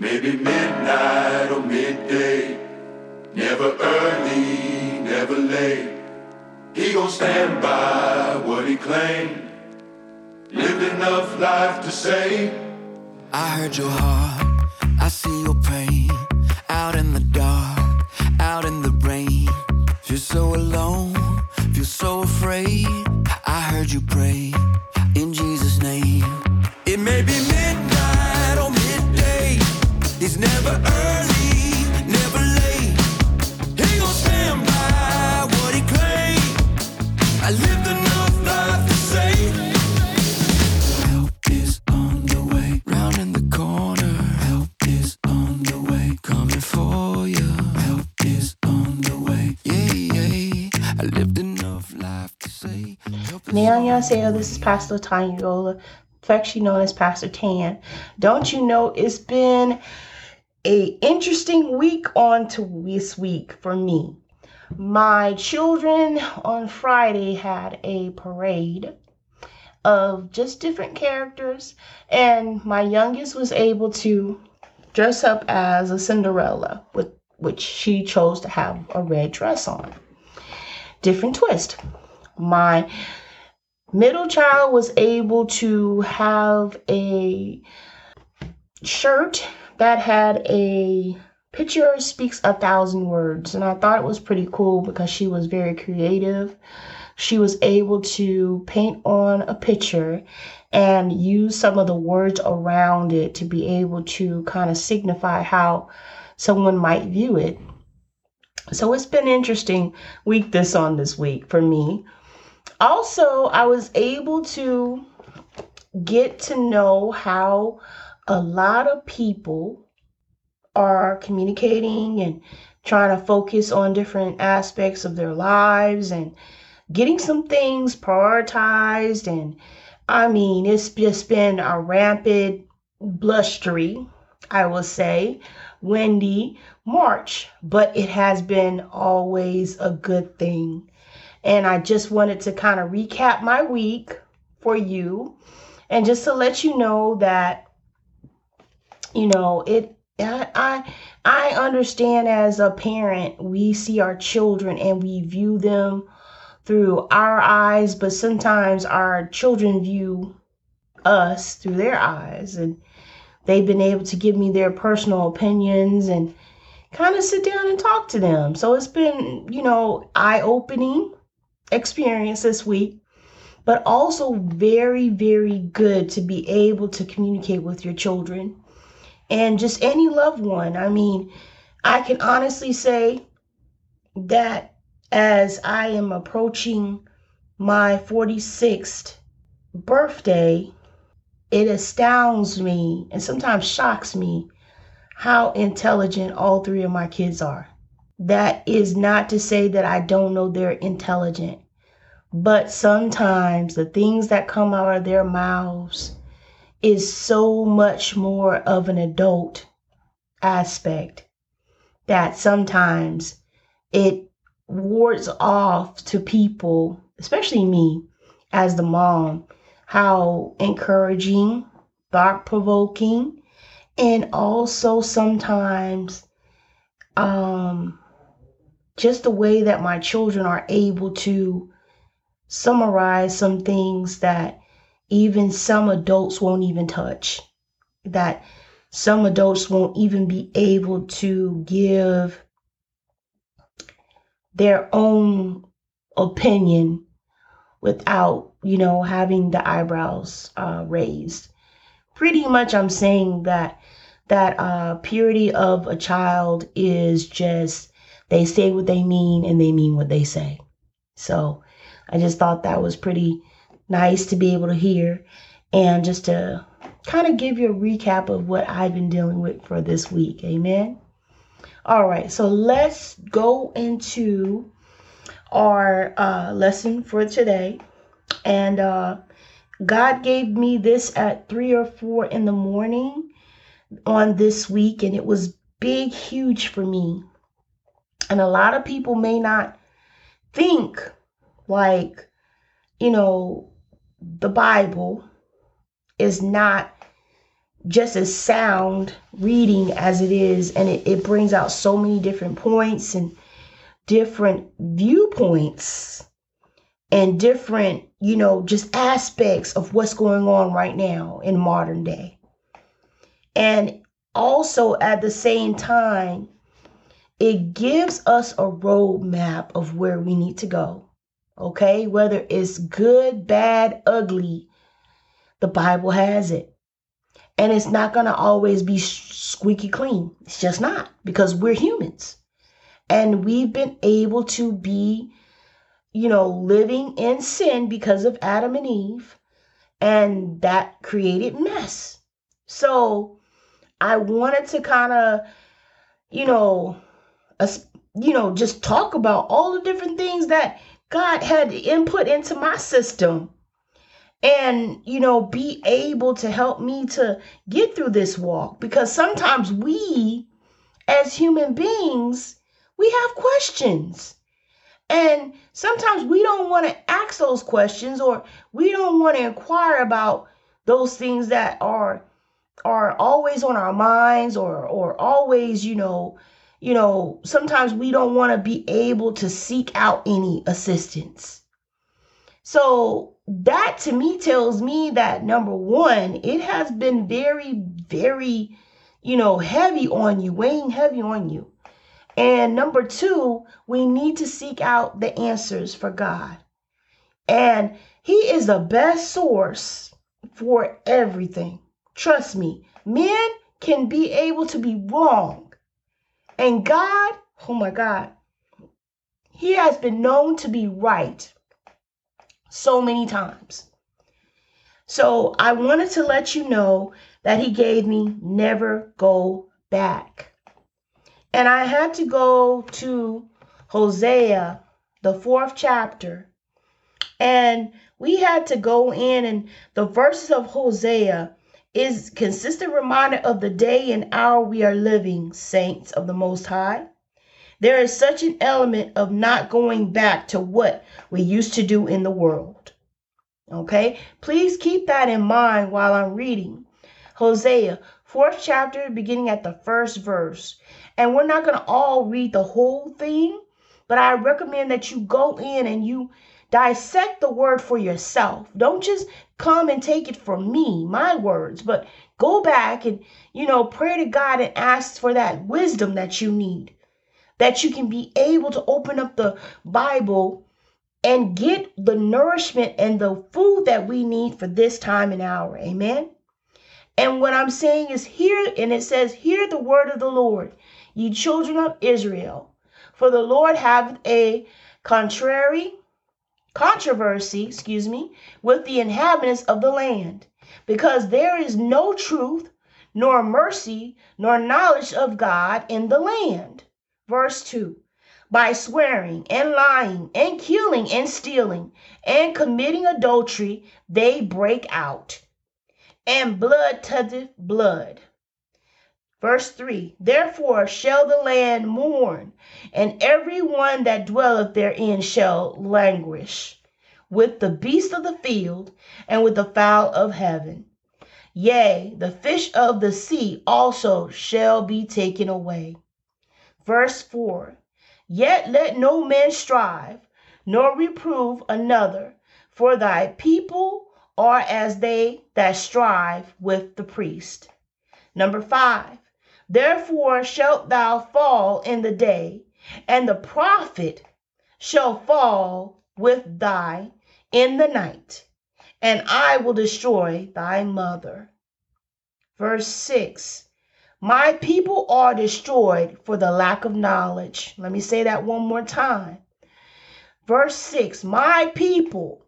Maybe midnight or midday, never early, never late. He gon' stand by what he claimed, lived enough life to say. I heard your heart, I see your pain, out in the dark, out in the rain. Feel so alone, feel so afraid. I heard you pray, in Jesus' name. It may be midnight or midday, it's never early. I lived enough life to say. Help is on the way, round in the corner. Help is on the way, coming for you. Help is on the way, yeah, yeah. I lived enough life to say. 안녕하세요, this is Pastor Tanyola, affectionately known as Pastor Tan. Don't you know it's been an interesting week on to this week for me. My children on Friday had a parade of just different characters, and my youngest was able to dress up as a Cinderella, with which she chose to have a red dress on. Different twist. My middle child was able to have a shirt that had a picture speaks 1,000 words, and I thought it was pretty cool because she was very creative. She was able to paint on a picture and use some of the words around it to be able to kind of signify how someone might view it. So it's been an interesting week this week for me. Also, I was able to get to know how a lot of people are communicating and trying to focus on different aspects of their lives and getting some things prioritized. And I mean, it's just been a rampant, blustery, I will say, windy March, but it has been always a good thing. And I just wanted to kind of recap my week for you, and just to let you know that, you know, I understand as a parent, we see our children and we view them through our eyes, but sometimes our children view us through their eyes, and they've been able to give me their personal opinions and kind of sit down and talk to them. So it's been, you know, eye-opening experience this week, but also very, very good to be able to communicate with your children. And just any loved one. I mean, I can honestly say that as I am approaching my 46th birthday, it astounds me and sometimes shocks me how intelligent all three of my kids are. That is not to say that I don't know they're intelligent, but sometimes the things that come out of their mouths is so much more of an adult aspect that sometimes it wards off to people, especially me as the mom, how encouraging, thought-provoking, and also sometimes just the way that my children are able to summarize some things that even some adults won't even touch, that some adults won't even be able to give their own opinion without, you know, having the eyebrows raised. Pretty much I'm saying that purity of a child is just, they say what they mean and they mean what they say. So I just thought that was pretty nice to be able to hear, and just to kind of give you a recap of what I've been dealing with for this week. Amen. All right, so let's go into our lesson for today. And God gave me this at 3 or 4 in the morning on this week, and it was big, huge for me. And a lot of people may not think like, you know, the Bible is not just as sound reading as it is, and it brings out so many different points and different viewpoints and different, just aspects of what's going on right now in modern day. And also at the same time, it gives us a roadmap of where we need to go. Okay, whether it's good, bad, ugly, the Bible has it. And it's not going to always be squeaky clean. It's just not, because we're humans. And we've been able to be, living in sin because of Adam and Eve. And that created mess. So I wanted to kind of, just talk about all the different things that God had input into my system. And, be able to help me to get through this walk, because sometimes we as human beings, we have questions, and sometimes we don't want to ask those questions, or we don't want to inquire about those things that are always on our minds, or always, sometimes we don't want to be able to seek out any assistance. So that to me tells me that, number one, it has been very, very, heavy on you, weighing heavy on you. And number two, we need to seek out the answers for God. And He is the best source for everything. Trust me, men can be able to be wrong. And God, oh my God, He has been known to be right so many times. So I wanted to let you know that He gave me never go back. And I had to go to Hosea, the 4th chapter. And we had to go in, and the verses of Hosea is consistent reminder of the day and hour we are living, saints of the Most High. There is such an element of not going back to what we used to do in the world. Okay, please keep that in mind while I'm reading. Hosea, 4th chapter, beginning at the 1st verse. And we're not going to all read the whole thing, but I recommend that you go in and you dissect the word for yourself. Don't just come and take it from me, my words, but go back and, pray to God and ask for that wisdom that you need, that you can be able to open up the Bible and get the nourishment and the food that we need for this time and hour. Amen. And what I'm saying is here, and it says, hear the word of the Lord, ye children of Israel, for the Lord hath a controversy, with the inhabitants of the land, because there is no truth, nor mercy, nor knowledge of God in the land. Verse 2, by swearing and lying and killing and stealing and committing adultery, they break out, and blood toucheth blood. Verse 3, therefore shall the land mourn, and every one that dwelleth therein shall languish, with the beasts of the field and with the fowl of heaven. Yea, the fish of the sea also shall be taken away. Verse 4, yet let no man strive, nor reprove another, for thy people are as they that strive with the priest. Number 5, therefore shalt thou fall in the day, and the prophet shall fall with thy in the night, and I will destroy thy mother. Verse 6, my people are destroyed for the lack of knowledge. Let me say that one more time. Verse 6, my people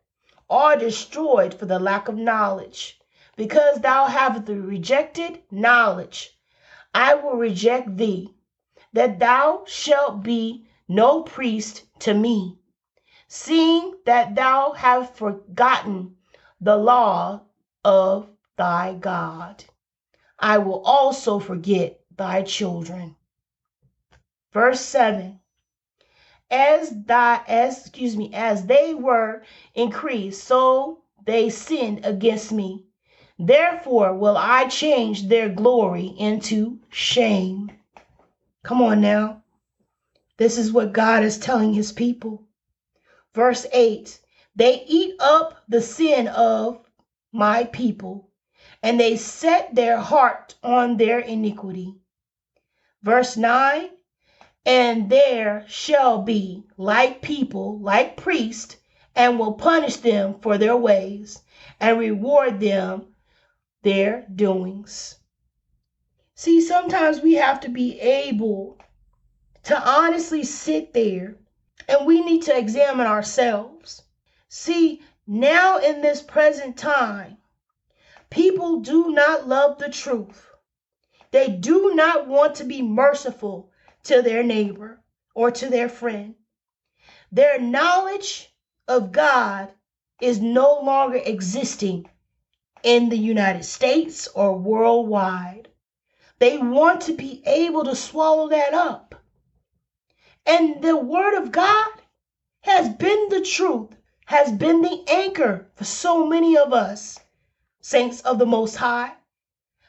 are destroyed for the lack of knowledge, because thou hast rejected knowledge. I will reject thee, that thou shalt be no priest to me, seeing that thou hast forgotten the law of thy God. I will also forget thy children. Verse 7. As they were increased, so they sinned against me. Therefore will I change their glory into shame. Come on now. This is what God is telling his people. Verse 8, they eat up the sin of my people, and they set their heart on their iniquity. Verse 9, and there shall be like people, like priests, and will punish them for their ways and reward them their doings. See, sometimes we have to be able to honestly sit there and we need to examine ourselves. See, now in this present time, people do not love the truth. They do not want to be merciful to their neighbor or to their friend. Their knowledge of God is no longer existing in the United States or worldwide. They want to be able to swallow that up. And the word of God has been the truth, has been the anchor for so many of us, saints of the Most High.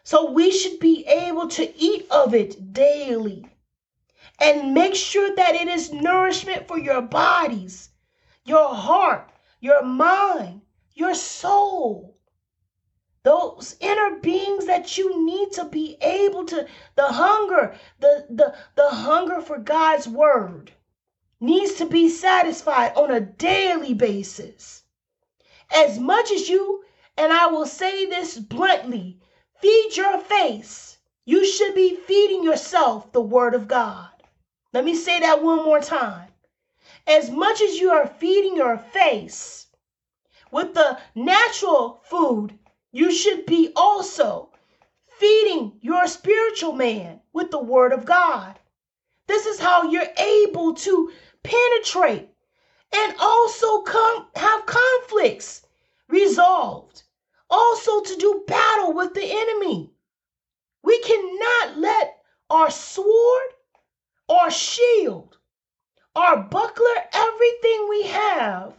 So we should be able to eat of it daily and make sure that it is nourishment for your bodies, your heart, your mind, your soul. Those inner beings that you need to be able to, the hunger for God's word needs to be satisfied on a daily basis. As much as you, and I will say this bluntly, feed your face, you should be feeding yourself the word of God. Let me say that one more time. As much as you are feeding your face with the natural food, you should be also feeding your spiritual man with the word of God. This is how you're able to penetrate and also have conflicts resolved. Also to do battle with the enemy. We cannot let our sword, our shield, our buckler, everything we have,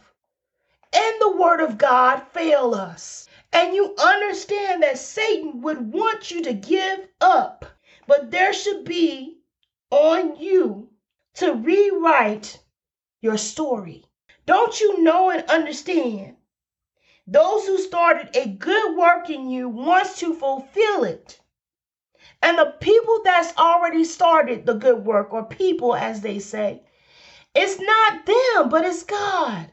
and the word of God fail us. And you understand that Satan would want you to give up, but there should be on you to rewrite your story. Don't you know and understand? Those who started a good work in you wants to fulfill it. And the people that's already started the good work, or people as they say, it's not them, but it's God.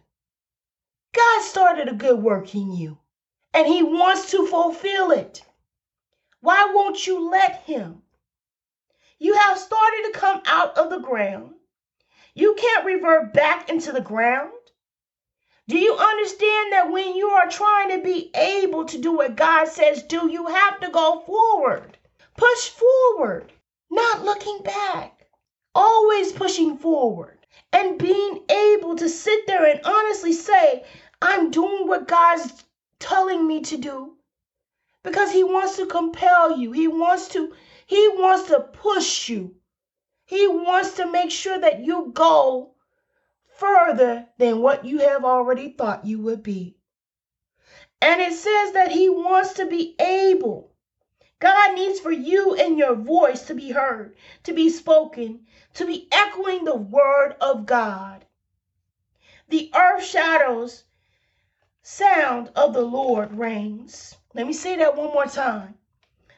God started a good work in you. And he wants to fulfill it. Why won't you let him? You have started to come out of the ground. You can't revert back into the ground. Do you understand that when you are trying to be able to do what God says do, you have to go forward? Push forward, not looking back. Always pushing forward and being able to sit there and honestly say, I'm doing what God's telling me to do, because he wants to compel you. He wants to push you. He wants to make sure that you go further than what you have already thought you would be. And it says that he wants to be able. God needs for you and your voice to be heard, to be spoken, to be echoing the word of God. The earth shadows sound of the Lord reigns. Let me say that one more time.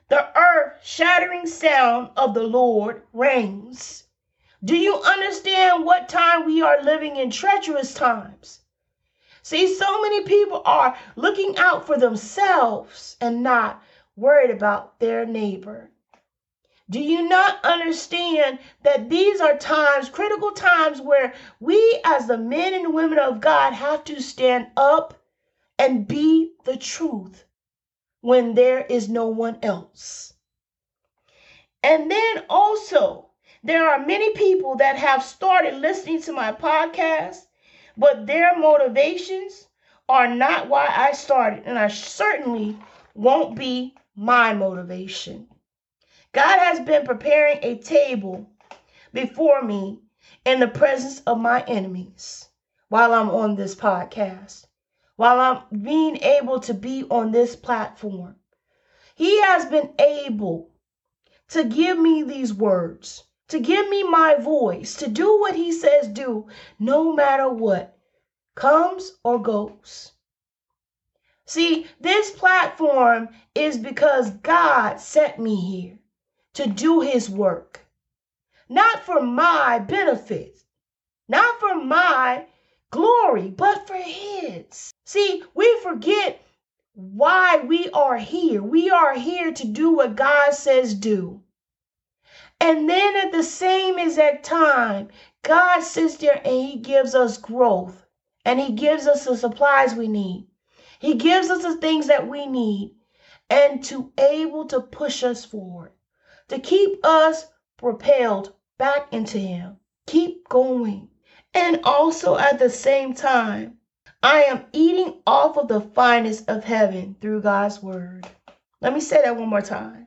The earth shattering sound of the Lord reigns. Do you understand what time we are living in? Treacherous times. See, so many people are looking out for themselves and not worried about their neighbor. Do you not understand that these are times, critical times, where we as the men and women of God have to stand up and be the truth when there is no one else? And then also, there are many people that have started listening to my podcast, but their motivations are not why I started, and I certainly won't be my motivation. God has been preparing a table before me in the presence of my enemies while I'm on this podcast, while I'm being able to be on this platform. He has been able to give me these words, to give me my voice, to do what he says do, no matter what comes or goes. See, this platform is because God sent me here to do his work, not for my benefit, not for my glory, but for his. See, we forget why we are here. We are here to do what God says do. And then at the same exact time, God sits there and he gives us growth, and he gives us the supplies we need. He gives us the things that we need, and to able to push us forward, to keep us propelled back into him. Keep going. And also at the same time, I am eating off of the finest of heaven through God's word. Let me say that one more time.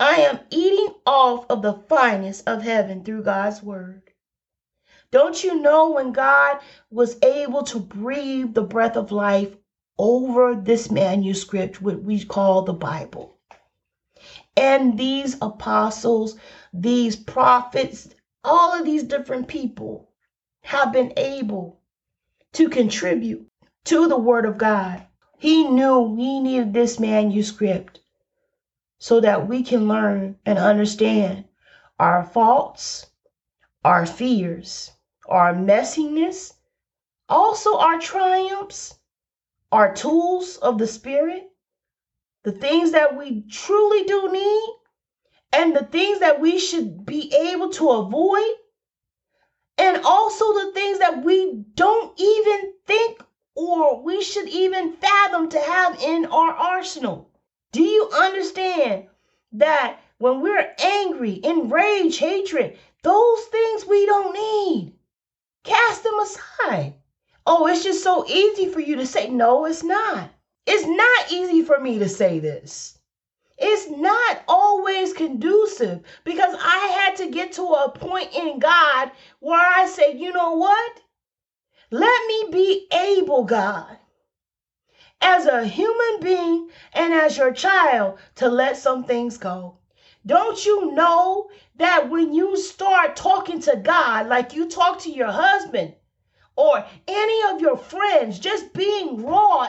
I am eating off of the finest of heaven through God's word. Don't you know when God was able to breathe the breath of life over this manuscript, what we call the Bible, and these apostles, these prophets, all of these different people have been able to contribute to the word of God. He knew we needed this manuscript so that we can learn and understand our faults, our fears, our messiness, also our triumphs, our tools of the Spirit, the things that we truly do need, and the things that we should be able to avoid, and also the things that we don't even think or we should even fathom to have in our arsenal. Do you understand that when we're angry, enraged, hatred, those things we don't need, cast them aside. Oh, it's just so easy for you to say. No, it's not. It's not easy for me to say this. It's not always conducive, because I had to get to a point in God where I said, you know what? Let me be able, God, as a human being and as your child, to let some things go. Don't you know that when you start talking to God like you talk to your husband, or any of your friends, just being raw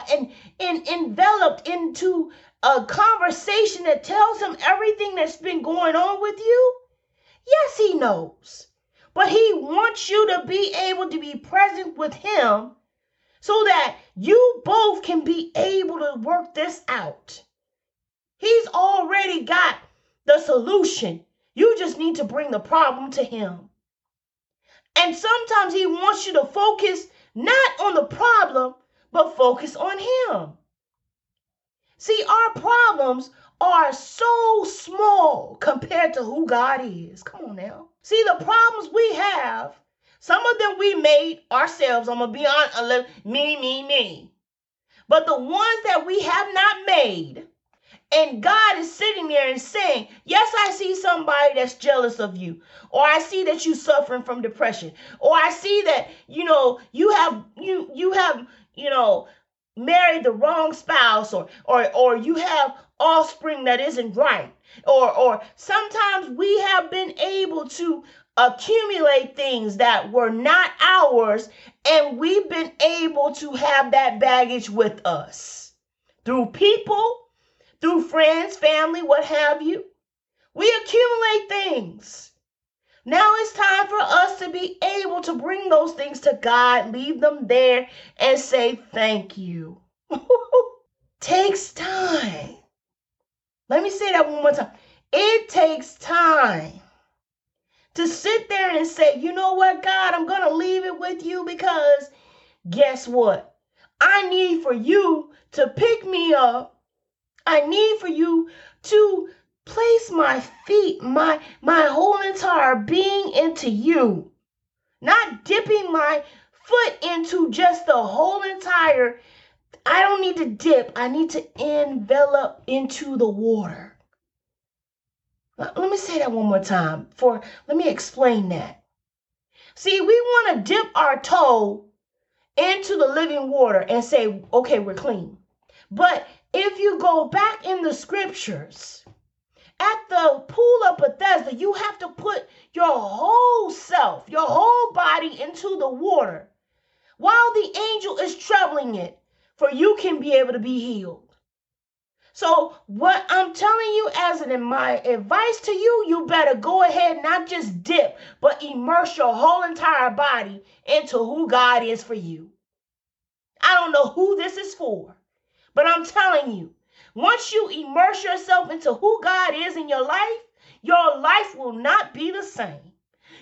and enveloped into a conversation that tells him everything that's been going on with you? Yes, he knows. But he wants you to be able to be present with him so that you both can be able to work this out. He's already got the solution. You just need to bring the problem to him. And sometimes he wants you to focus not on the problem, but focus on him. See, our problems are so small compared to who God is. Come on now. See, the problems we have, some of them we made ourselves. I'm going to be honest, me. But the ones that we have not made, and God is sitting there and saying, yes, I see somebody that's jealous of you. Or I see that you're suffering from depression. Or I see that, you have married the wrong spouse, or you have offspring that isn't right. Or sometimes we have been able to accumulate things that were not ours, and we've been able to have that baggage with us through people, through friends, family, what have you. We accumulate things. Now it's time for us to be able to bring those things to God, leave them there, and say thank you. Takes time. Let me say that one more time. It takes time to sit there and say, you know what, God, I'm going to leave it with you, because guess what? I need for you to pick me up. I need for you to place my feet, my whole entire being into you. Not dipping my foot into just the whole entire. I don't need to dip. I need to envelop into the water. Let me say that one more time. Let me explain that. See, we want to dip our toe into the living water and say, okay, we're clean. But if you go back in the scriptures, at the pool of Bethesda, you have to put your whole self, your whole body into the water while the angel is troubling it, for you can be able to be healed. So what I'm telling you as my advice to you, you better go ahead, not just dip, but immerse your whole entire body into who God is for you. I don't know who this is for, but I'm telling you, once you immerse yourself into who God is in your life will not be the same.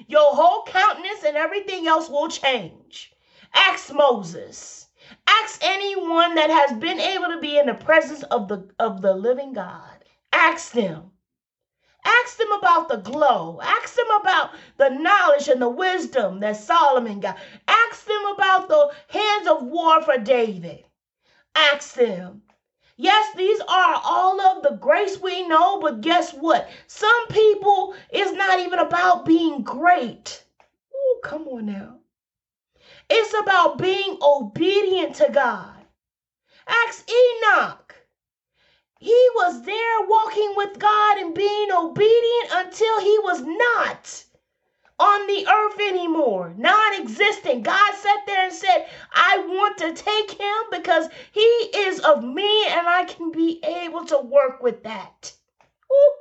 Your whole countenance and everything else will change. Ask Moses. Ask anyone that has been able to be in the presence of the living God. Ask them. Ask them about the glow. Ask them about the knowledge and the wisdom that Solomon got. Ask them about the hands of war for David. Ask them. Yes, these are all of the grace we know, but guess what? Some people, it's not even about being great. Oh, come on now. It's about being obedient to God. Ask Enoch. He was there walking with God and being obedient until he was not on the earth anymore, non-existent. God sat there and said, I want to take him because he is of me and I can be able to work with that. Ooh.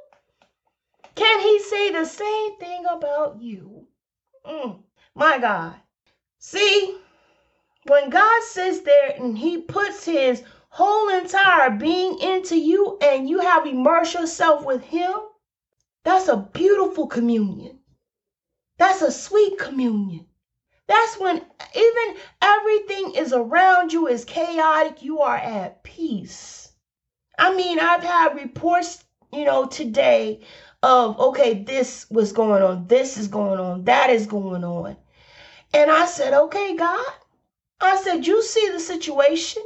Can he say the same thing about you? My God. See, when God sits there and he puts his whole entire being into you and you have immersed yourself with him, that's a beautiful communion. That's a sweet communion. That's when even everything is around you is chaotic. You are at peace. I mean, I've had reports, today of, okay, this was going on. This is going on. That is going on. And I said, okay, God, I said, you see the situation.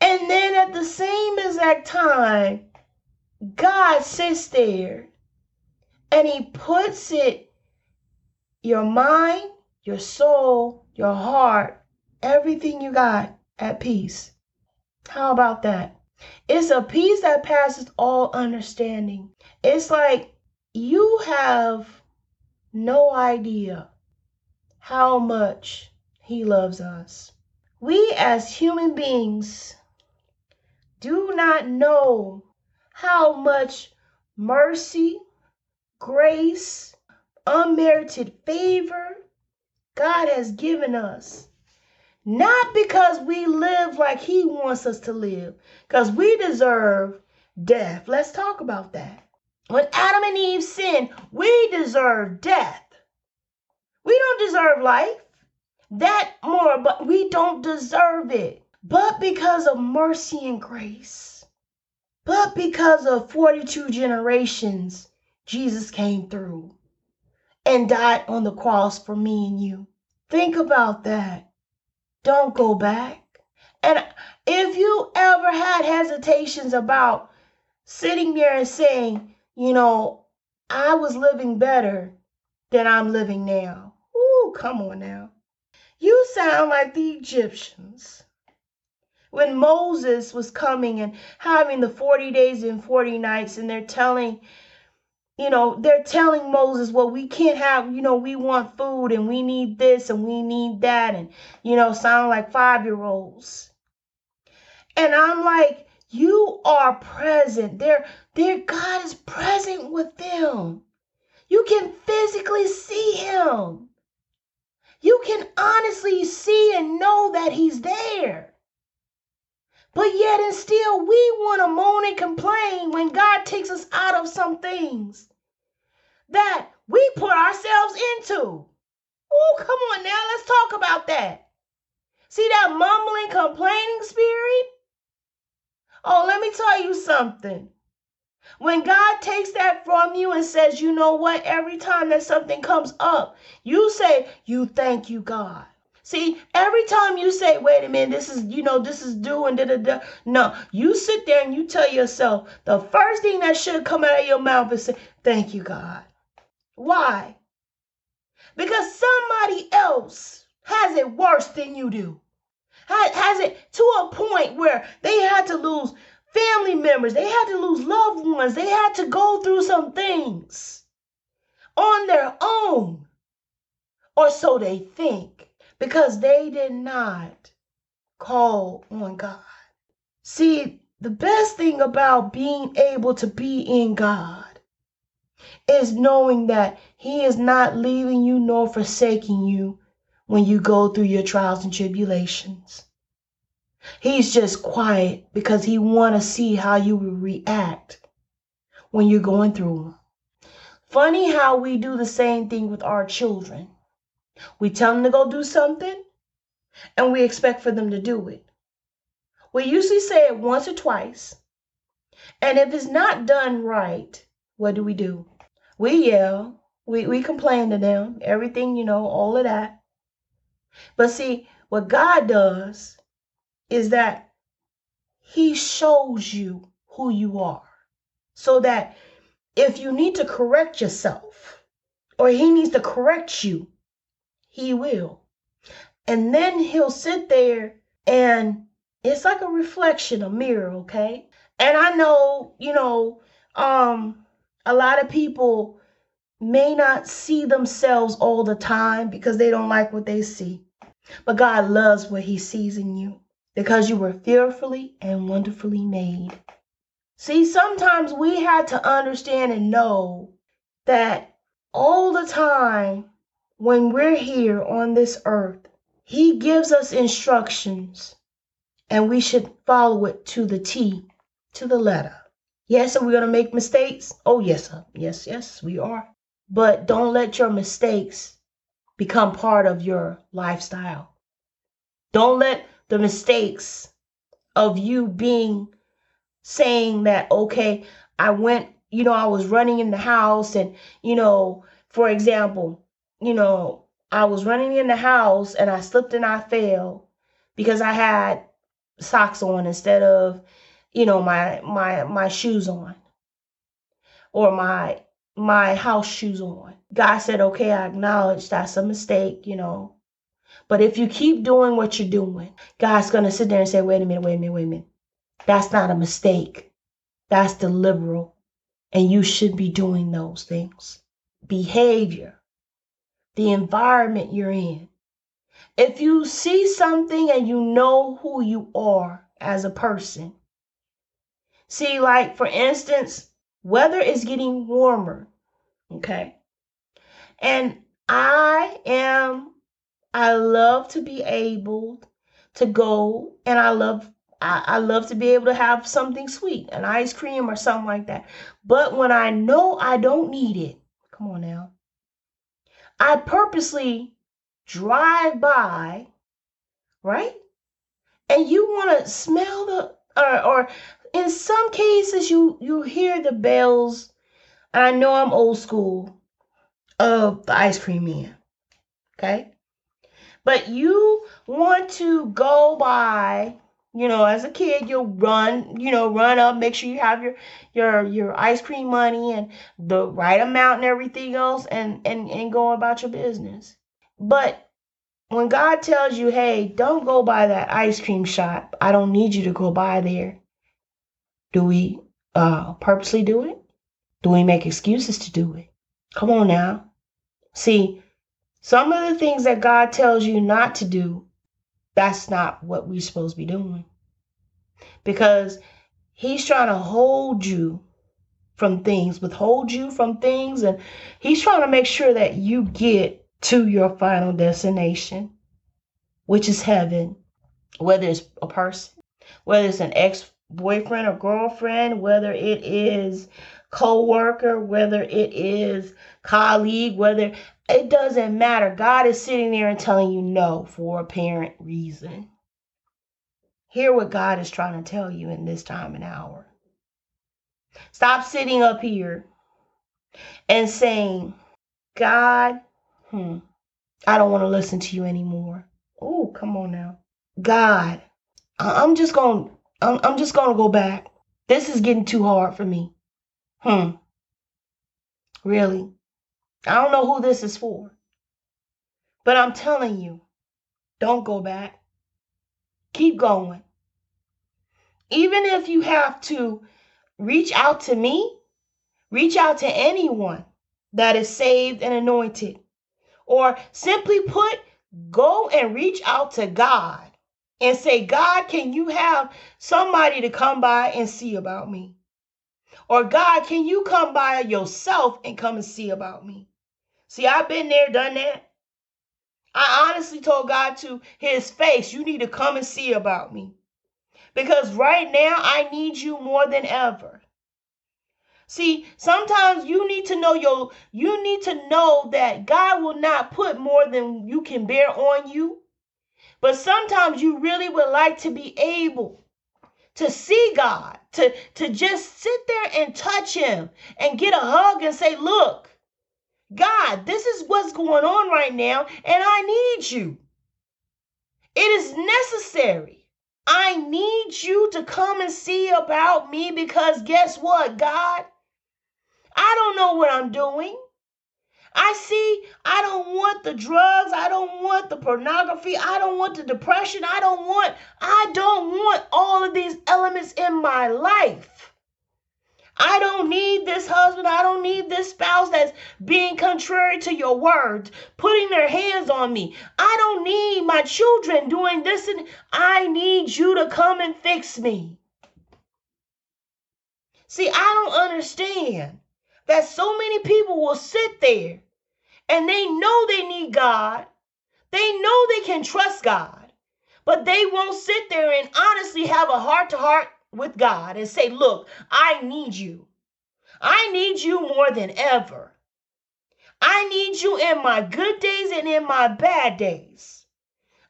And then at the same exact time, God sits there and he puts it, your mind, your soul, your heart, everything you got at peace. How about that? It's a peace that passes all understanding. It's like you have no idea how much he loves us. We as human beings do not know how much mercy, grace, unmerited favor God has given us. Not because we live like he wants us to live, because we deserve death. Let's talk about that. When Adam and Eve sinned, we deserve death. We don't deserve life, but we don't deserve it. But because of mercy and grace, but because of 42 generations, Jesus came through and died on the cross for me and you. Think about that. Don't go back. And if you ever had hesitations about sitting there and saying, I was living better than I'm living now. Come on now. You sound like the Egyptians. When Moses was coming and having the 40 days and 40 nights and they're telling Moses, well, we can't have, we want food and we need this and we need that. And, sound like 5-year-olds. And I'm like, you are present. Their God is present with them. You can physically see him. You can honestly see and know that he's there. But yet and still we want to moan and complain when God takes us out of some things that we put ourselves into. Oh, come on now. Let's talk about that. See that mumbling, complaining spirit? Oh, let me tell you something. When God takes that from you and says, you know what, every time that something comes up, you say, you thank you, God. See, every time you say, wait a minute, this is due and da-da-da. No, you sit there and you tell yourself, the first thing that should come out of your mouth is say, thank you, God. Why? Because somebody else has it worse than you do. has it to a point where they had to lose family members. They had to lose loved ones. They had to go through some things on their own, or so they think, because they did not call on God. See, the best thing about being able to be in God is knowing that He is not leaving you nor forsaking you when you go through your trials and tribulations. He's just quiet because He wants to see how you will react when you're going through them. Funny how we do the same thing with our children. We tell them to go do something and we expect for them to do it. We usually say it once or twice, and if it's not done right, what do? We yell, we complain to them, everything, you know, all of that. But see, what God does is that He shows you who you are, so that if you need to correct yourself or He needs to correct you, He will. And then He'll sit there, and it's like a reflection, a mirror, okay? And I know, you know, a lot of people may not see themselves all the time because they don't like what they see. But God loves what He sees in you, because you were fearfully and wonderfully made. See, sometimes we had to understand and know that all the time when we're here on this earth, He gives us instructions and we should follow it to the T, to the letter. Yes, are we going to make mistakes? Oh, yes, sir. Yes, we are. But don't let your mistakes become part of your lifestyle. Don't let the mistakes of you saying that, okay, I went, you know, I was running in the house and, you know, for example, you know, I was running in the house and I slipped and I fell because I had socks on instead of, you know, my shoes on, or my house shoes on. God said, okay, I acknowledge that's a mistake, you know. But if you keep doing what you're doing, God's going to sit there and say, wait a minute. That's not a mistake. That's deliberate. And you should be doing those things. Behavior, the environment you're in. If you see something and you know who you are as a person. See, like, for instance, weather is getting warmer, okay? And I love to be able to go, and I love to be able to have something sweet, an ice cream or something like that. But when I know I don't need it, come on now, I purposely drive by, right? And you want to smell or in some cases you hear the bells. I know I'm old school of the ice cream man, okay? But you want to go by, you know, as a kid, you'll run up, make sure you have your ice cream money and the right amount and everything else, and go about your business. But when God tells you, hey, don't go by that ice cream shop, I don't need you to go by there, do we purposely do it? Do we make excuses to do it? Come on now. See, some of the things that God tells you not to do, that's not what we're supposed to be doing, because He's trying to withhold you from things, and He's trying to make sure that you get to your final destination, which is heaven, whether it's a person, whether it's an ex-boyfriend or girlfriend, whether it is co-worker, whether it is colleague, whether it doesn't matter. God is sitting there and telling you no for apparent reason. Hear what God is trying to tell you in this time and hour. Stop sitting up here and saying, God, I don't want to listen to you anymore. Oh, come on now. God, I'm just going to go back. This is getting too hard for me. Really? I don't know who this is for, but I'm telling you, don't go back. Keep going. Even if you have to reach out to me, reach out to anyone that is saved and anointed. Or simply put, go and reach out to God and say, God, can you have somebody to come by and see about me? Or God, can you come by yourself and come and see about me? See, I've been there, done that. I honestly told God to his face, you need to come and see about me. Because right now, I need you more than ever. See, sometimes you need to know that God will not put more than you can bear on you. But sometimes you really would like to be able to see God, to just sit there and touch him and get a hug and say, look, God, this is what's going on right now, and I need you. It is necessary. I need you to come and see about me, because guess what, God? I don't know what I'm doing. I see, I don't want the drugs. I don't want the pornography. I don't want the depression. I don't want all of these elements in my life. I don't need this husband. I don't need this spouse that's being contrary to your word, putting their hands on me. I don't need my children doing this. And I need you to come and fix me. See, I don't understand that so many people will sit there and they know they need God. They know they can trust God, but they won't sit there and honestly have a heart-to-heart with God and say, look, I need you. I need you more than ever. I need you in my good days and in my bad days.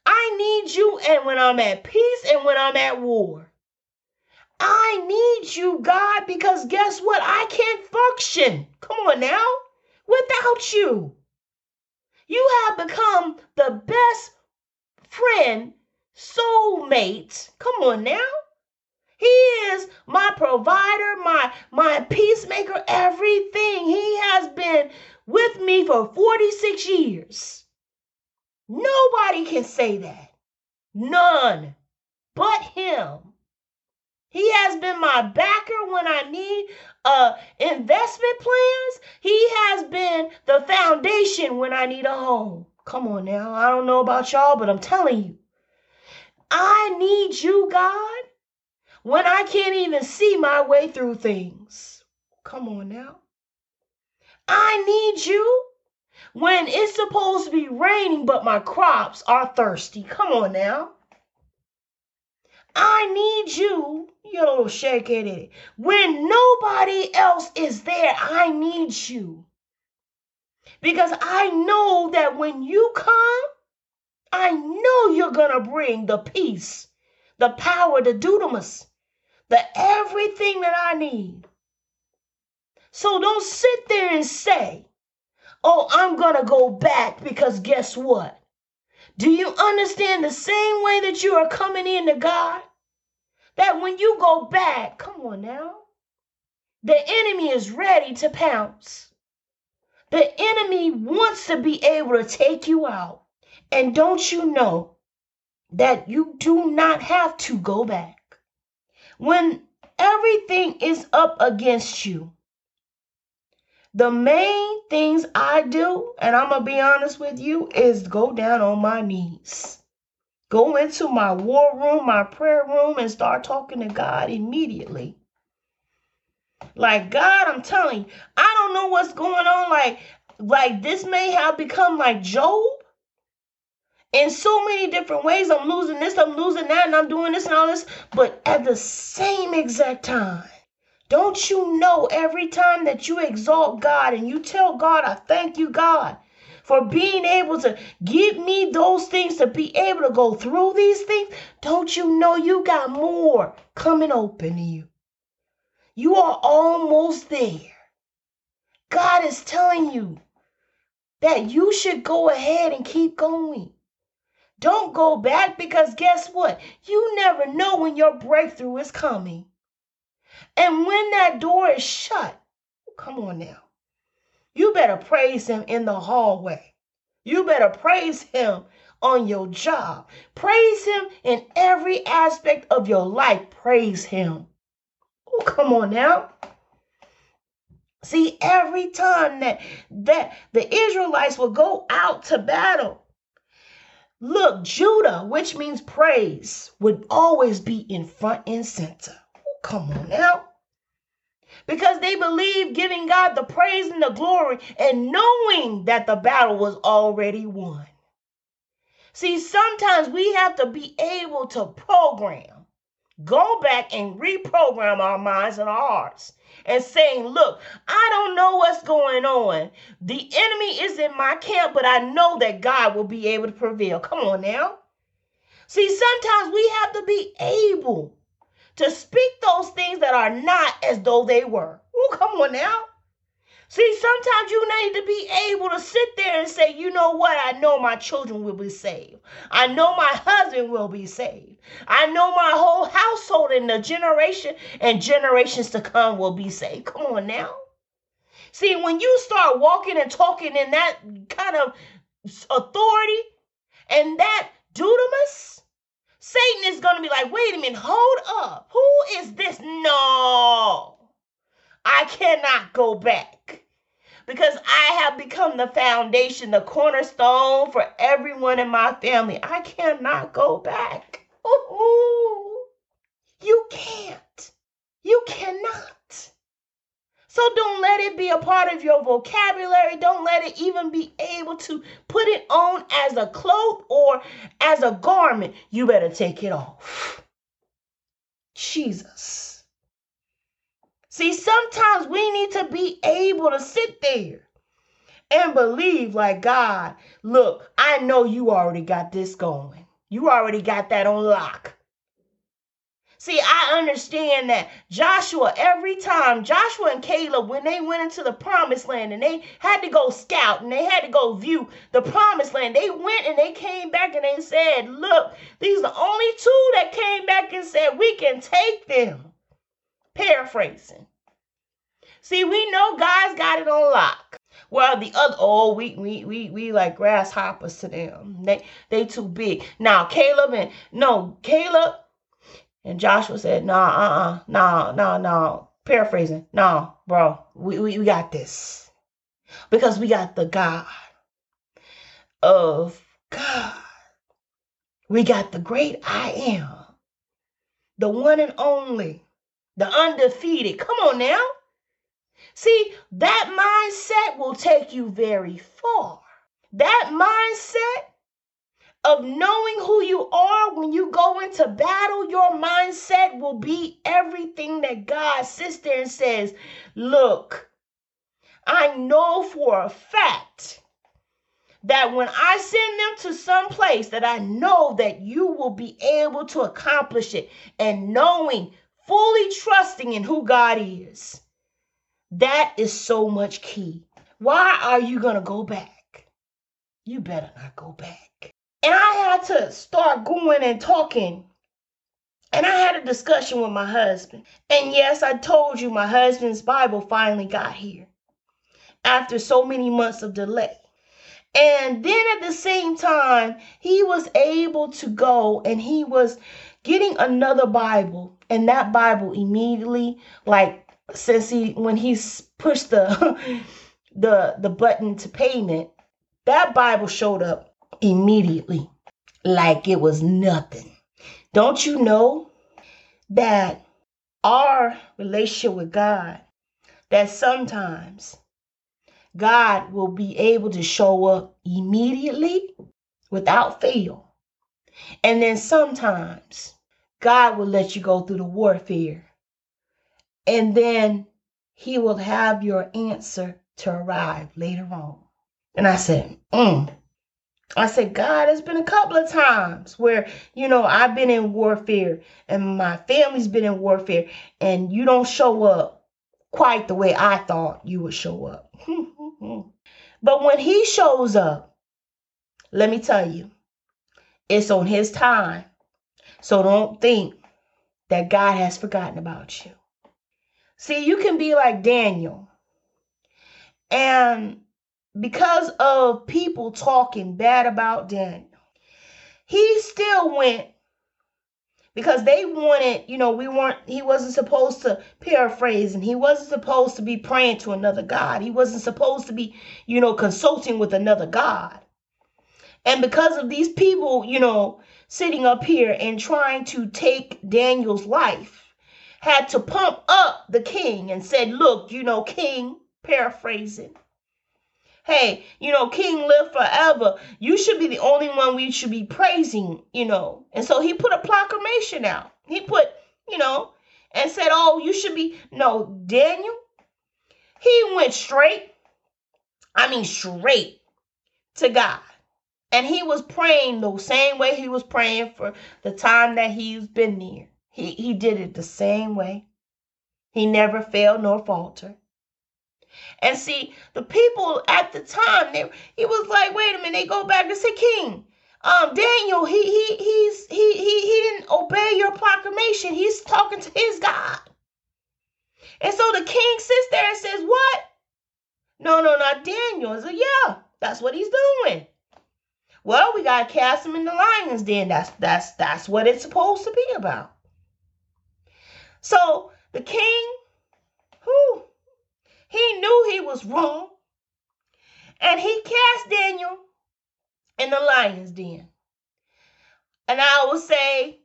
I need you and when I'm at peace and when I'm at war. I need you, God, because guess what? I can't function, come on now, without you. You have become the best friend, soulmate, come on now. He is my provider, my peacemaker, everything. He has been with me for 46 years. Nobody can say that, none but him. He has been my backer when I need investment plans. He has been the foundation when I need a home. Come on now. I don't know about y'all, but I'm telling you. I need you, God, when I can't even see my way through things. Come on now. I need you when it's supposed to be raining, but my crops are thirsty. Come on now. I need you, you little shaky, when nobody else is there. I need you, because I know that when you come, I know you're going to bring the peace, the power, the dunamis, the everything that I need. So don't sit there and say, oh, I'm going to go back, because guess what? Do you understand the same way that you are coming into God? That when you go back, come on now, the enemy is ready to pounce. The enemy wants to be able to take you out. And don't you know that you do not have to go back? When everything is up against you, the main things I do, and I'm going to be honest with you, is go down on my knees. Go into my war room, my prayer room, and start talking to God immediately. Like, God, I'm telling you, I don't know what's going on. Like this may have become like Job. In so many different ways, I'm losing this, I'm losing that, and I'm doing this and all this. But at the same exact time, don't you know every time that you exalt God and you tell God, I thank you, God, for being able to give me those things to be able to go through these things. Don't you know you got more coming open to you? You are almost there. God is telling you that you should go ahead and keep going. Don't go back, because guess what? You never know when your breakthrough is coming. And when that door is shut, come on now, you better praise him in the hallway. You better praise him on your job. Praise him in every aspect of your life. Praise him. Oh, come on now. See, every time that the Israelites will go out to battle, look, Judah, which means praise, would always be in front and center. Oh, come on now. Because they believed giving God the praise and the glory and knowing that the battle was already won. See, sometimes we have to be able to program, go back and reprogram our minds and our hearts and saying, look, I don't know what's going on. The enemy is in my camp, but I know that God will be able to prevail. Come on now. See, sometimes we have to be able to speak those things that are not as though they were. Oh, come on now. See, sometimes you need to be able to sit there and say, you know what? I know my children will be saved. I know my husband will be saved. I know my whole household and the generation and generations to come will be saved. Come on now. See, when you start walking and talking in that kind of authority and that dunamis, Satan is going to be like, wait a minute, hold up. Who is this? No, I cannot go back because I have become the foundation, the cornerstone for everyone in my family. I cannot go back. Ooh, you can't. You cannot. So don't let it be a part of your vocabulary. Don't let it even be able to put it on as a cloak or as a garment. You better take it off. Jesus. See, sometimes we need to be able to sit there and believe like, God, look, I know you already got this going. You already got that on lock. See, I understand that Joshua, every time, Joshua and Caleb, when they went into the promised land and they had to go scout and they had to go view the promised land, they went and they came back and they said, look, these are the only two that came back and said, we can take them. Paraphrasing. See, we know God's got it on lock. Well, the other, oh, we like grasshoppers to them. They too big. Now, Caleb, and Joshua said, no, paraphrasing. No, bro, we got this because we got the God of God. We got the great I am, the one and only, the undefeated. Come on now. See, that mindset will take you very far. That mindset of knowing who you are when you go into battle, your mindset will be everything that God sits there and says, look, I know for a fact that when I send them to some place that I know that you will be able to accomplish it, and knowing, fully trusting in who God is, that is so much key. Why are you going to go back? You better not go back. And I had to start going and talking. And I had a discussion with my husband. And yes, I told you my husband's Bible finally got here after so many months of delay. And then at the same time, he was able to go and he was getting another Bible. And that Bible immediately, like since when he pushed the button to payment, that Bible showed up immediately, like it was nothing. Don't you know that our relationship with God, that sometimes God will be able to show up immediately without fail. And then sometimes God will let you go through the warfare. And then he will have your answer to arrive later on. And I said, I said, God, it's been a couple of times where, you know, I've been in warfare and my family's been in warfare and you don't show up quite the way I thought you would show up. But when he shows up, let me tell you, it's on his time. So don't think that God has forgotten about you. See, you can be like Daniel, and because of people talking bad about Daniel, He still went because they wanted, you know, he wasn't supposed to paraphrase, and he wasn't supposed to be praying to another God. He wasn't supposed to be, you know, consulting with another God. And because of these people, you know, sitting up here and trying to take Daniel's life, had to pump up the king and said, look, you know, king, paraphrasing, hey, you know, king, live forever. You should be the only one we should be praising, you know. And so he put a proclamation out. He put, you know, and said, oh, you should be, no, Daniel, he went straight to God. And he was praying the same way he was praying for the time that he's been there. He did it the same way. He never failed nor faltered. And see, the people at the time, it was like, wait a minute, they go back and say, King, Daniel, he didn't obey your proclamation. He's talking to his God. And so the king sits there and says, what? No, not Daniel. I said, yeah, that's what he's doing. Well, we got to cast him in the lion's den. That's what it's supposed to be about. So the king, he knew he was wrong. And he cast Daniel in the lion's den. And I would say,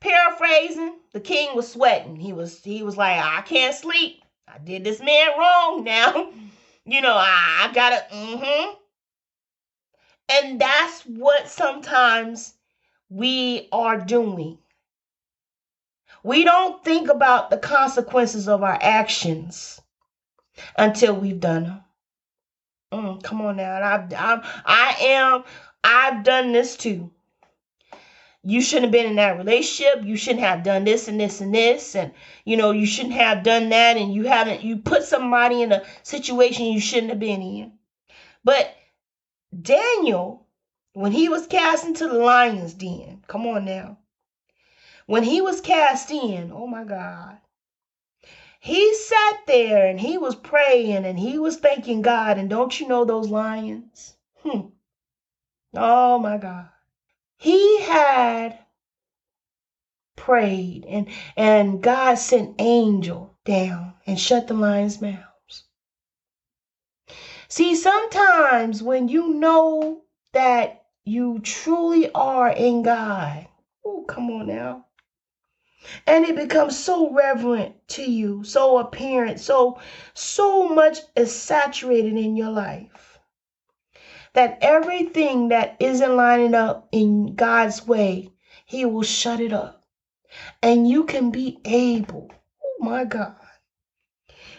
paraphrasing, the king was sweating. He was like, I can't sleep. I did this man wrong now. You know, I got to, And that's what sometimes we are doing. We don't think about the consequences of our actions until we've done them. Come on now. I've done this too. You shouldn't have been in that relationship. You shouldn't have done this and this and this. And, you know, you shouldn't have done that. And you put somebody in a situation you shouldn't have been in. But Daniel, when he was cast into the lion's den, come on now. When he was cast in, oh my God, he sat there and he was praying and he was thanking God. And don't you know those lions? Oh my God. He had prayed and God sent angel down and shut the lion's mouth. See, sometimes when you know that you truly are in God, oh, come on now, and it becomes so reverent to you, so apparent, so much is saturated in your life that everything that isn't lining up in God's way, He will shut it up, and you can be able, oh my God,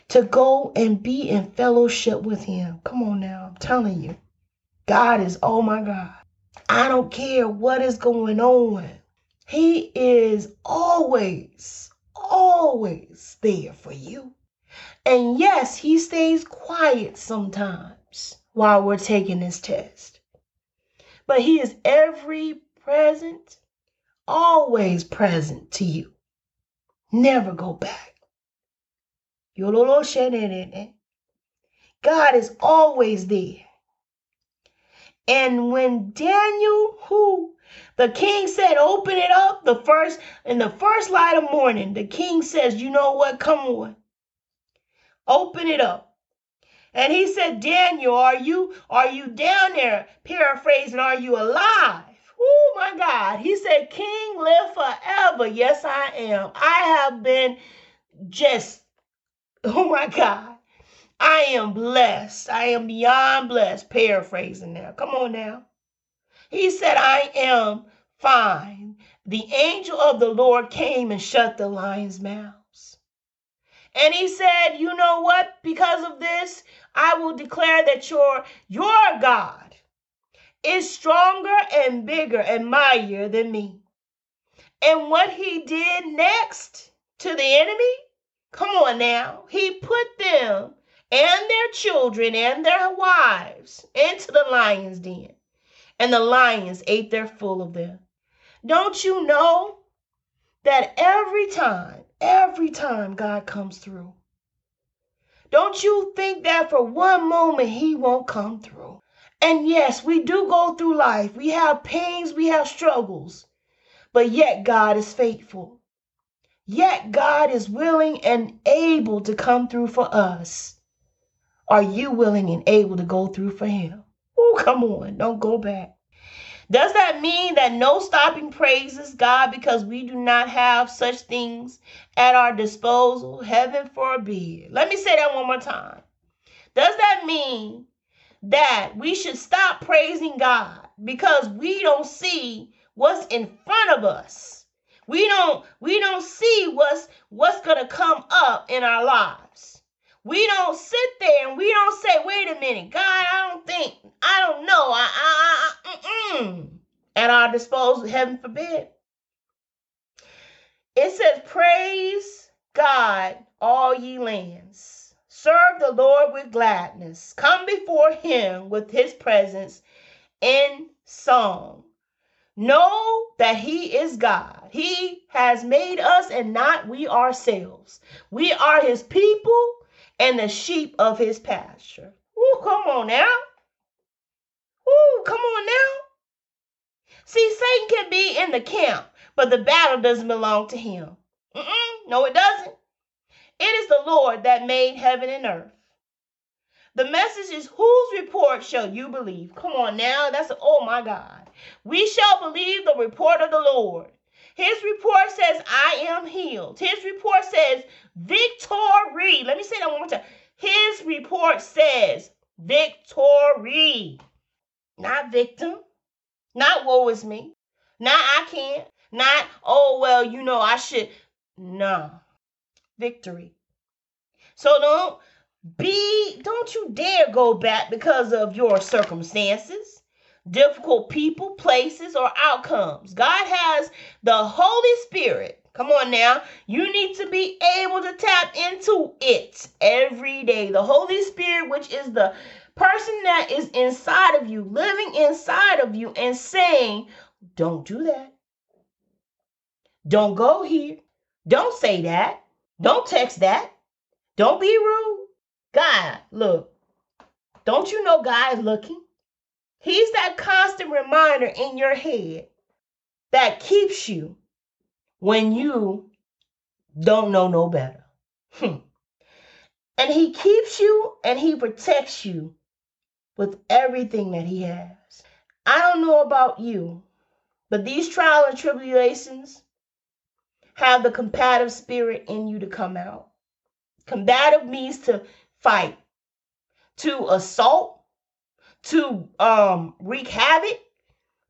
to go and be in fellowship with Him. Come on now, I'm telling you. God is, oh my God. I don't care what is going on. He is always, always there for you. And yes, He stays quiet sometimes while we're taking this test. But He is always present to you. Never go back. God is always there. And when Daniel, the king said, open it up, in the first light of morning, the king says, you know what? Come on. Open it up. And he said, Daniel, are you down there? Paraphrasing, are you alive? Oh my God. He said, King, live forever. Yes, I am. I have been just, oh my God, I am blessed. I am beyond blessed. Paraphrasing now. Come on now. He said, I am fine. The angel of the Lord came and shut the lions' mouths. And he said, you know what? Because of this, I will declare that your God is stronger and bigger and mightier than me. And what he did next to the enemy? Come on now. He put them and their children and their wives into the lion's den. And the lions ate their full of them. Don't you know that every time God comes through, don't you think that for one moment He won't come through? And yes, we do go through life. We have pains, we have struggles, but yet God is faithful. Yet God is willing and able to come through for us. Are you willing and able to go through for him? Oh, come on, don't go back. Does that mean that no stopping praises God because we do not have such things at our disposal? Heaven forbid. Let me say that one more time. Does that mean that we should stop praising God because we don't see what's in front of us? We don't see what's going to come up in our lives. We don't sit there and we don't say, wait a minute, God, I don't know. At our disposal, heaven forbid. It says, praise God, all ye lands. Serve the Lord with gladness. Come before him with his presence in song. Know that he is God. He has made us and not we ourselves. We are his people and the sheep of his pasture. Ooh, come on now. Ooh, come on now. See, Satan can be in the camp, but the battle doesn't belong to him. No, it doesn't. It is the Lord that made heaven and earth. The message is, whose report shall you believe? Come on now. Oh my God. We shall believe the report of the Lord. His report says, I am healed. His report says, victory. Let me say that one more time. His report says, victory. Not victim. Not woe is me. Not I can't. Not, oh, well, you know, I should. No. Victory. So don't you dare go back because of your circumstances, difficult people, places, or outcomes. God has the Holy Spirit. Come on now. You need to be able to tap into it every day. The Holy Spirit, which is the person that is inside of you, living inside of you and saying, don't do that. Don't go here. Don't say that. Don't text that. Don't be rude. God, look, don't you know God is looking? He's that constant reminder in your head that keeps you when you don't know no better. And he keeps you and he protects you with everything that he has. I don't know about you, but these trials and tribulations have the combative spirit in you to come out. Combative means to fight, to assault, to wreak havoc,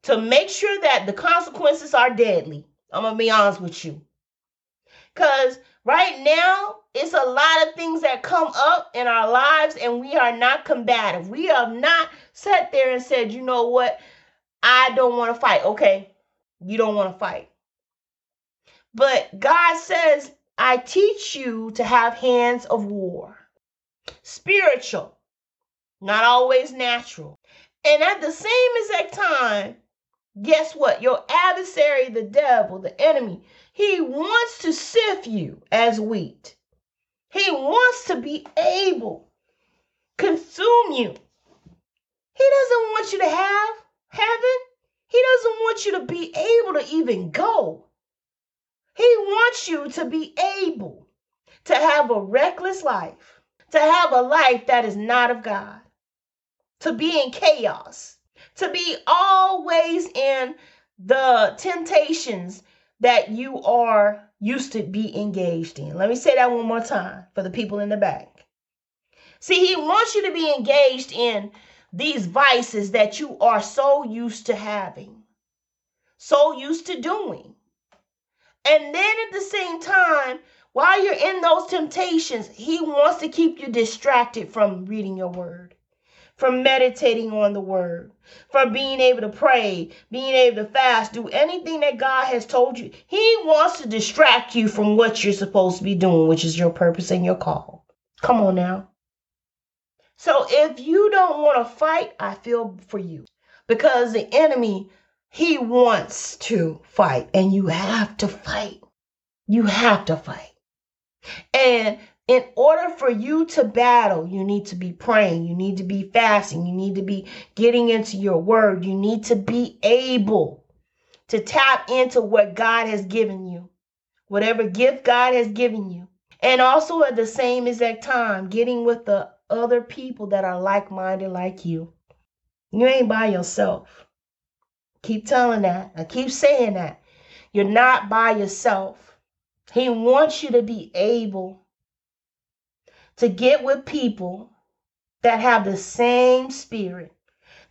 to make sure that the consequences are deadly. I'm going to be honest with you. Because right now, it's a lot of things that come up in our lives and we are not combative. We have not sat there and said, you know what? I don't want to fight. Okay, you don't want to fight. But God says, I teach you to have hands of war, spiritual, not always natural. And at the same exact time, guess what? Your adversary, the devil, the enemy, he wants to sift you as wheat. He wants to be able to consume you. He doesn't want you to have heaven. He doesn't want you to be able to even go. He wants you to be able to have a reckless life, to have a life that is not of God, to be in chaos, to be always in the temptations that you are used to be engaged in. Let me say that one more time for the people in the back. See, he wants you to be engaged in these vices that you are so used to having, so used to doing. And then at the same time, while you're in those temptations, he wants to keep you distracted from reading your word, from meditating on the word, from being able to pray, being able to fast, do anything that God has told you. He wants to distract you from what you're supposed to be doing, which is your purpose and your call. Come on now. So if you don't want to fight, I feel for you, because the enemy, he wants to fight, and you have to fight. You have to fight. And In order for you to battle, you need to be praying. You need to be fasting. You need to be getting into your word. You need to be able to tap into what God has given you, whatever gift God has given you. And also at the same exact time, getting with the other people that are like-minded like you. You ain't by yourself. Keep telling that. I keep saying that. You're not by yourself. He wants you to be able to get with people that have the same spirit,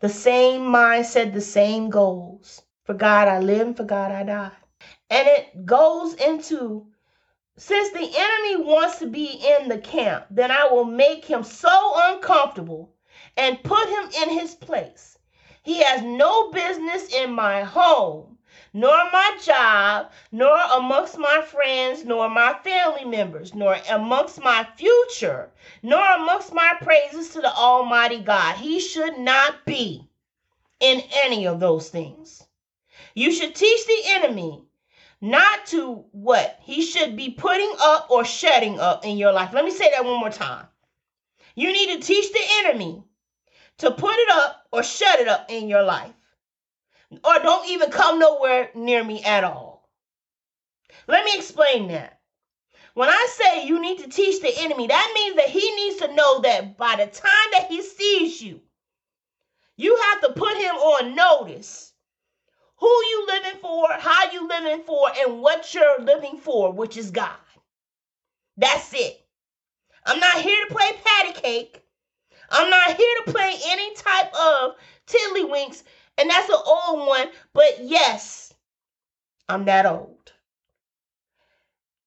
the same mindset, the same goals. For God I live and for God I die. And it goes into, since the enemy wants to be in the camp, then I will make him so uncomfortable and put him in his place. He has no business in my home, nor my job, nor amongst my friends, nor my family members, nor amongst my future, nor amongst my praises to the Almighty God. He should not be in any of those things. You should teach the enemy not to what he should be putting up or shutting up in your life. Let me say that one more time. You need to teach the enemy to put it up or shut it up in your life, or don't even come nowhere near me at all. Let me explain that. When I say you need to teach the enemy, that means that he needs to know that by the time that he sees you, you have to put him on notice. Who you living for, how you living for, and what you're living for, which is God. That's it. I'm not here to play patty cake. I'm not here to play any type of tiddlywinks. And that's an old one, but yes, I'm that old.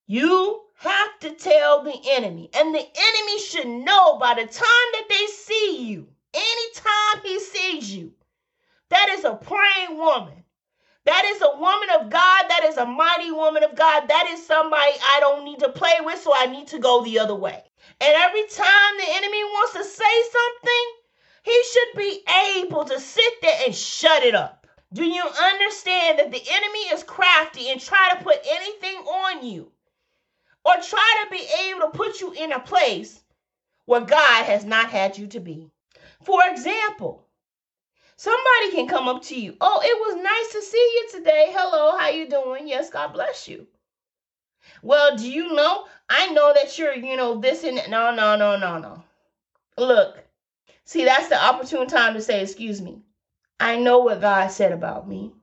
You have to tell the enemy, and the enemy should know by the time that they see you, anytime he sees you, that is a praying woman. That is a woman of God. That is a mighty woman of God. That is somebody I don't need to play with, so I need to go the other way. And every time the enemy wants to say something, he should be able to sit there and shut it up. Do you understand that the enemy is crafty and try to put anything on you or try to be able to put you in a place where God has not had you to be? For example, somebody can come up to you. Oh, it was nice to see you today. Hello, how you doing? Yes, God bless you. Well, do you know? I know that you're, this and that. No. Look. See, that's the opportune time to say, excuse me, I know what God said about me.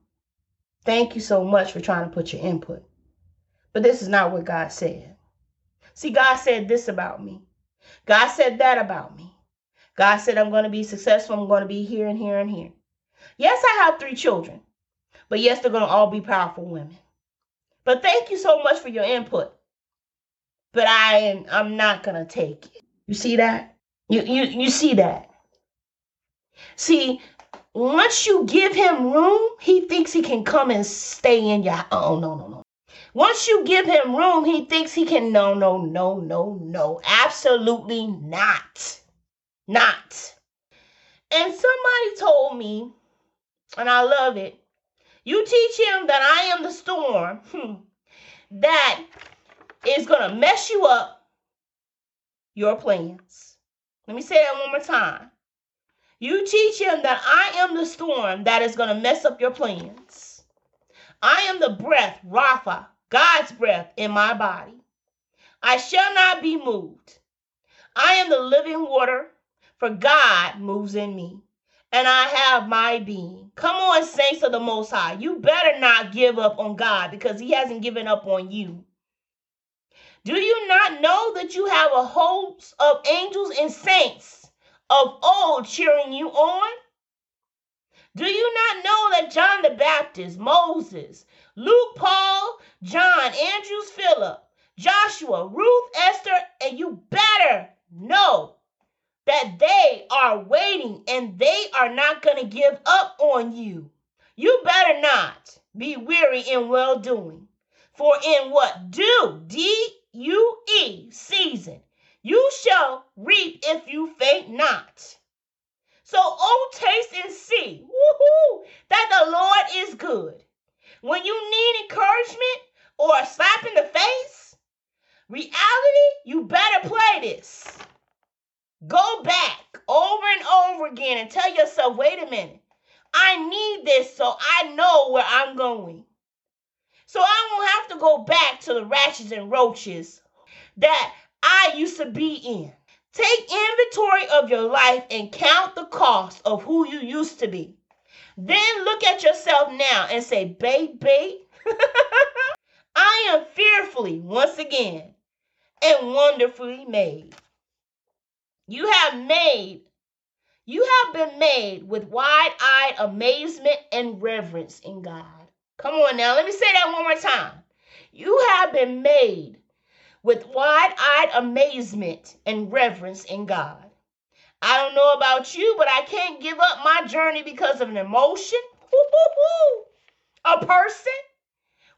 Thank you so much for trying to put your input. But this is not what God said. See, God said this about me. God said that about me. God said I'm going to be successful. I'm going to be here and here and here. Yes, I have 3 children. But yes, they're going to all be powerful women. But thank you so much for your input. But I'm not going to take it. You see that? You see that? See, once you give him room, he thinks he can come and stay in your... Oh, no. Once you give him room, he thinks he can... No. Absolutely not. Not. And somebody told me, and I love it, you teach him that I am the storm that is going to mess you up your plans. Let me say that one more time. You teach him that I am the storm that is going to mess up your plans. I am the breath, Rapha, God's breath in my body. I shall not be moved. I am the living water, for God moves in me, and I have my being. Come on, saints of the Most High. You better not give up on God, because he hasn't given up on you. Do you not know that you have a host of angels and saints of old cheering you on? Do you not know that John the Baptist, Moses, Luke, Paul, John, Andrew, Philip, Joshua, Ruth, Esther, and you better know that they are waiting and they are not going to give up on you. You better not be weary in well-doing. For in what due, D-U-E, season, you shall reap if you faint not. So, oh, taste and see, woohoo, that the Lord is good. When you need encouragement or a slap in the face, Reality, you better play this. Go back over and over again and tell yourself, wait a minute, I need this so I know where I'm going. So I won't have to go back to the ratchets and roaches that I used to be in. Take inventory of your life and count the cost of who you used to be. Then look at yourself now and say, baby, I am fearfully, once again, and wonderfully made. You have been made with wide-eyed amazement and reverence in God. Come on now, let me say that one more time. You have been made with wide-eyed amazement and reverence in God. I don't know about you, but I can't give up my journey because of an emotion, a person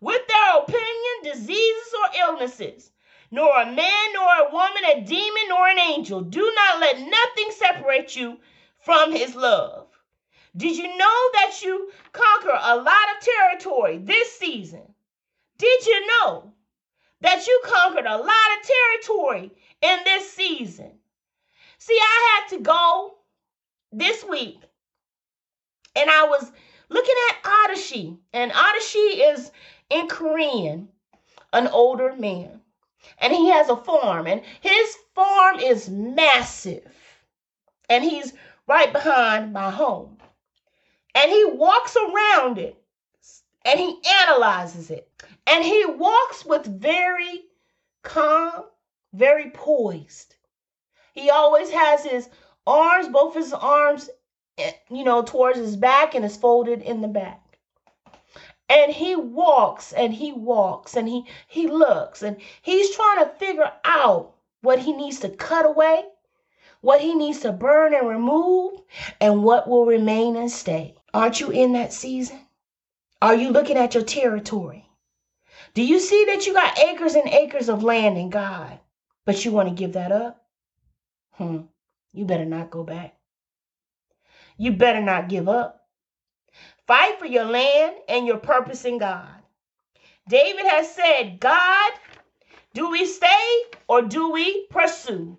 with their opinion, diseases, or illnesses. Nor a man, nor a woman, a demon, nor an angel. Do not let nothing separate you from his love. Did you know that you conquer a lot of territory this season? Did you know that you conquered a lot of territory in this season? See, I had to go this week, and I was looking at Odishi. And Odishi is, in Korean, an older man. And he has a farm, and his farm is massive. And he's right behind my home. And he walks around it, and he analyzes it. And he walks with very calm, very poised. He always has his arms, both his arms, you know, towards his back, and is folded in the back. And he walks and he walks and he looks, and he's trying to figure out what he needs to cut away, what he needs to burn and remove, and what will remain and stay. Aren't you in that season? Are you looking at your territory? Do you see that you got acres and acres of land in God, but you want to give that up? You better not go back. You better not give up. Fight for your land and your purpose in God. David has said, God, do we stay or do we pursue?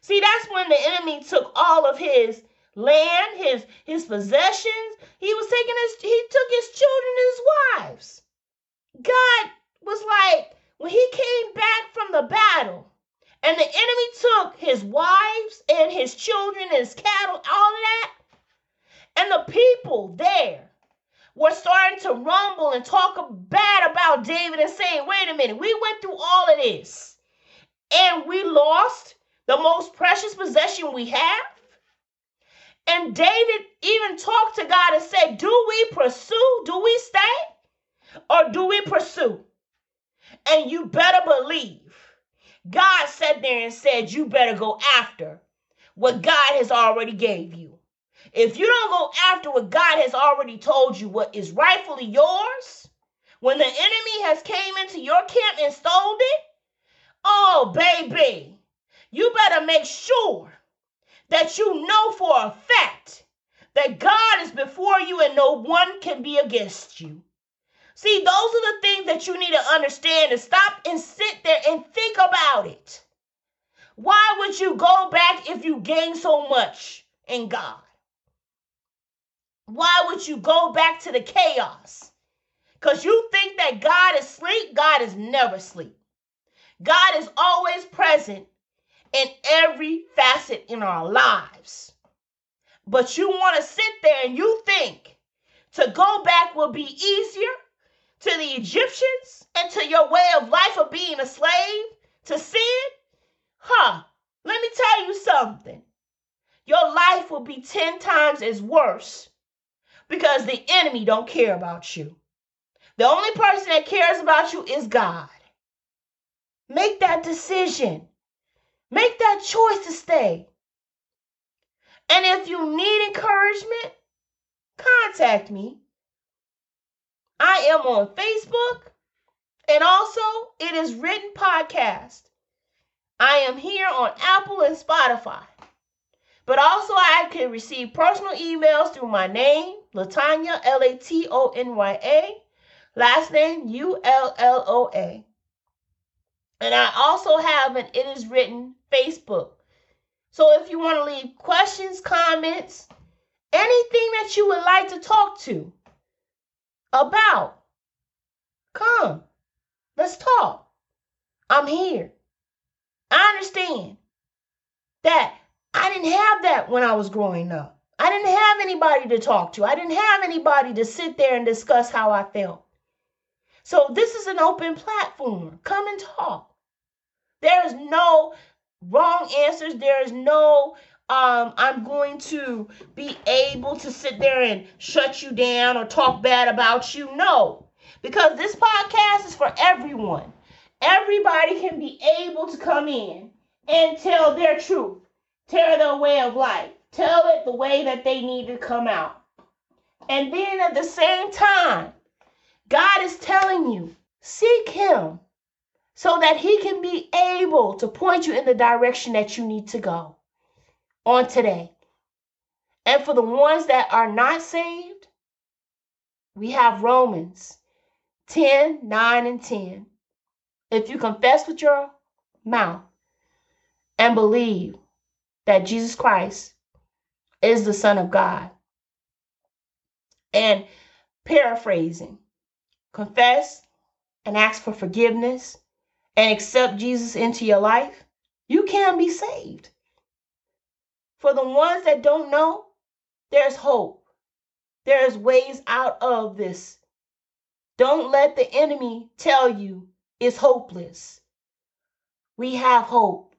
See, that's when the enemy took all of his land, his possessions. He took his children and his wives. God was like, when he came back from the battle and the enemy took his wives and his children, his cattle, all of that, and the people there were starting to rumble and talk bad about David and saying, wait a minute, we went through all of this and we lost the most precious possession we have. And David even talked to God and said, do we pursue? Do we stay? Or do we pursue? And you better believe God sat there and said, you better go after what God has already gave you. If you don't go after what God has already told you, what is rightfully yours, when the enemy has came into your camp and stole it, oh, baby, you better make sure that you know for a fact that God is before you and no one can be against you. See, those are the things that you need to understand and stop and sit there and think about it. Why would you go back if you gain so much in God? Why would you go back to the chaos? Because you think that God is asleep. God is never asleep. God is always present in every facet in our lives. But you want to sit there and you think to go back will be easier to the Egyptians and to your way of life of being a slave to sin? Let me tell you something. Your life will be 10 times as worse. Because the enemy don't care about you. The only person that cares about you is God. Make that decision. Make that choice to stay. And if you need encouragement, contact me. I am on Facebook. And also, it is written podcast. I am here on Apple and Spotify. But also, I can receive personal emails through my name, Latonya, L-A-T-O-N-Y-A, last name, U-L-L-O-A. And I also have an It Is Written Facebook. So if you want to leave questions, comments, anything that you would like to talk to about, come. Let's talk. I'm here. I understand that I didn't have that when I was growing up. I didn't have anybody to talk to. I didn't have anybody to sit there and discuss how I felt. So this is an open platform. Come and talk. There is no wrong answers. There is no I'm going to be able to sit there and shut you down or talk bad about you. No, because this podcast is for everyone. Everybody can be able to come in and tell their truth, tell their way of life, tell it the way that they need to come out. And then at the same time, God is telling you, seek him so that he can be able to point you in the direction that you need to go on today. And for the ones that are not saved, we have Romans 10:9-10. If you confess with your mouth and believe that Jesus Christ is the Son of God, and paraphrasing, confess and ask for forgiveness and accept Jesus into your life, you can be saved. For the ones that don't know, there's hope. There's ways out of this. Don't let the enemy tell you it's hopeless. We have hope,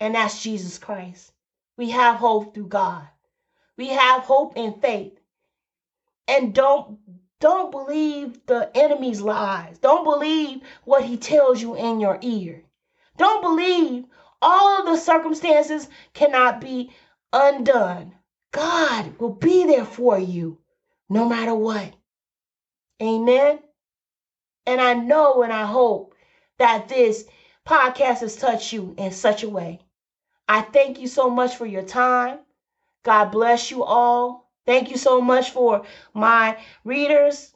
and that's Jesus Christ. We have hope through God. We have hope and faith. And don't believe the enemy's lies. Don't believe what he tells you in your ear. Don't believe all of the circumstances cannot be undone. God will be there for you no matter what. Amen. And I know and I hope that this podcast has touched you in such a way. I thank you so much for your time. God bless you all. Thank you so much for my readers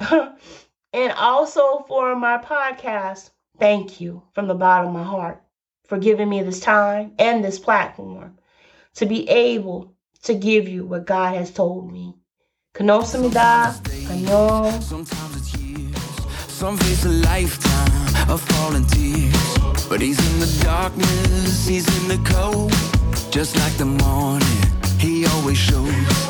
and also for my podcast. Thank you from the bottom of my heart for giving me this time and this platform to be able to give you what God has told me. Some face a lifetime of falling tears, but he's in the darkness, he's in the cold, just like the morning, he always shows.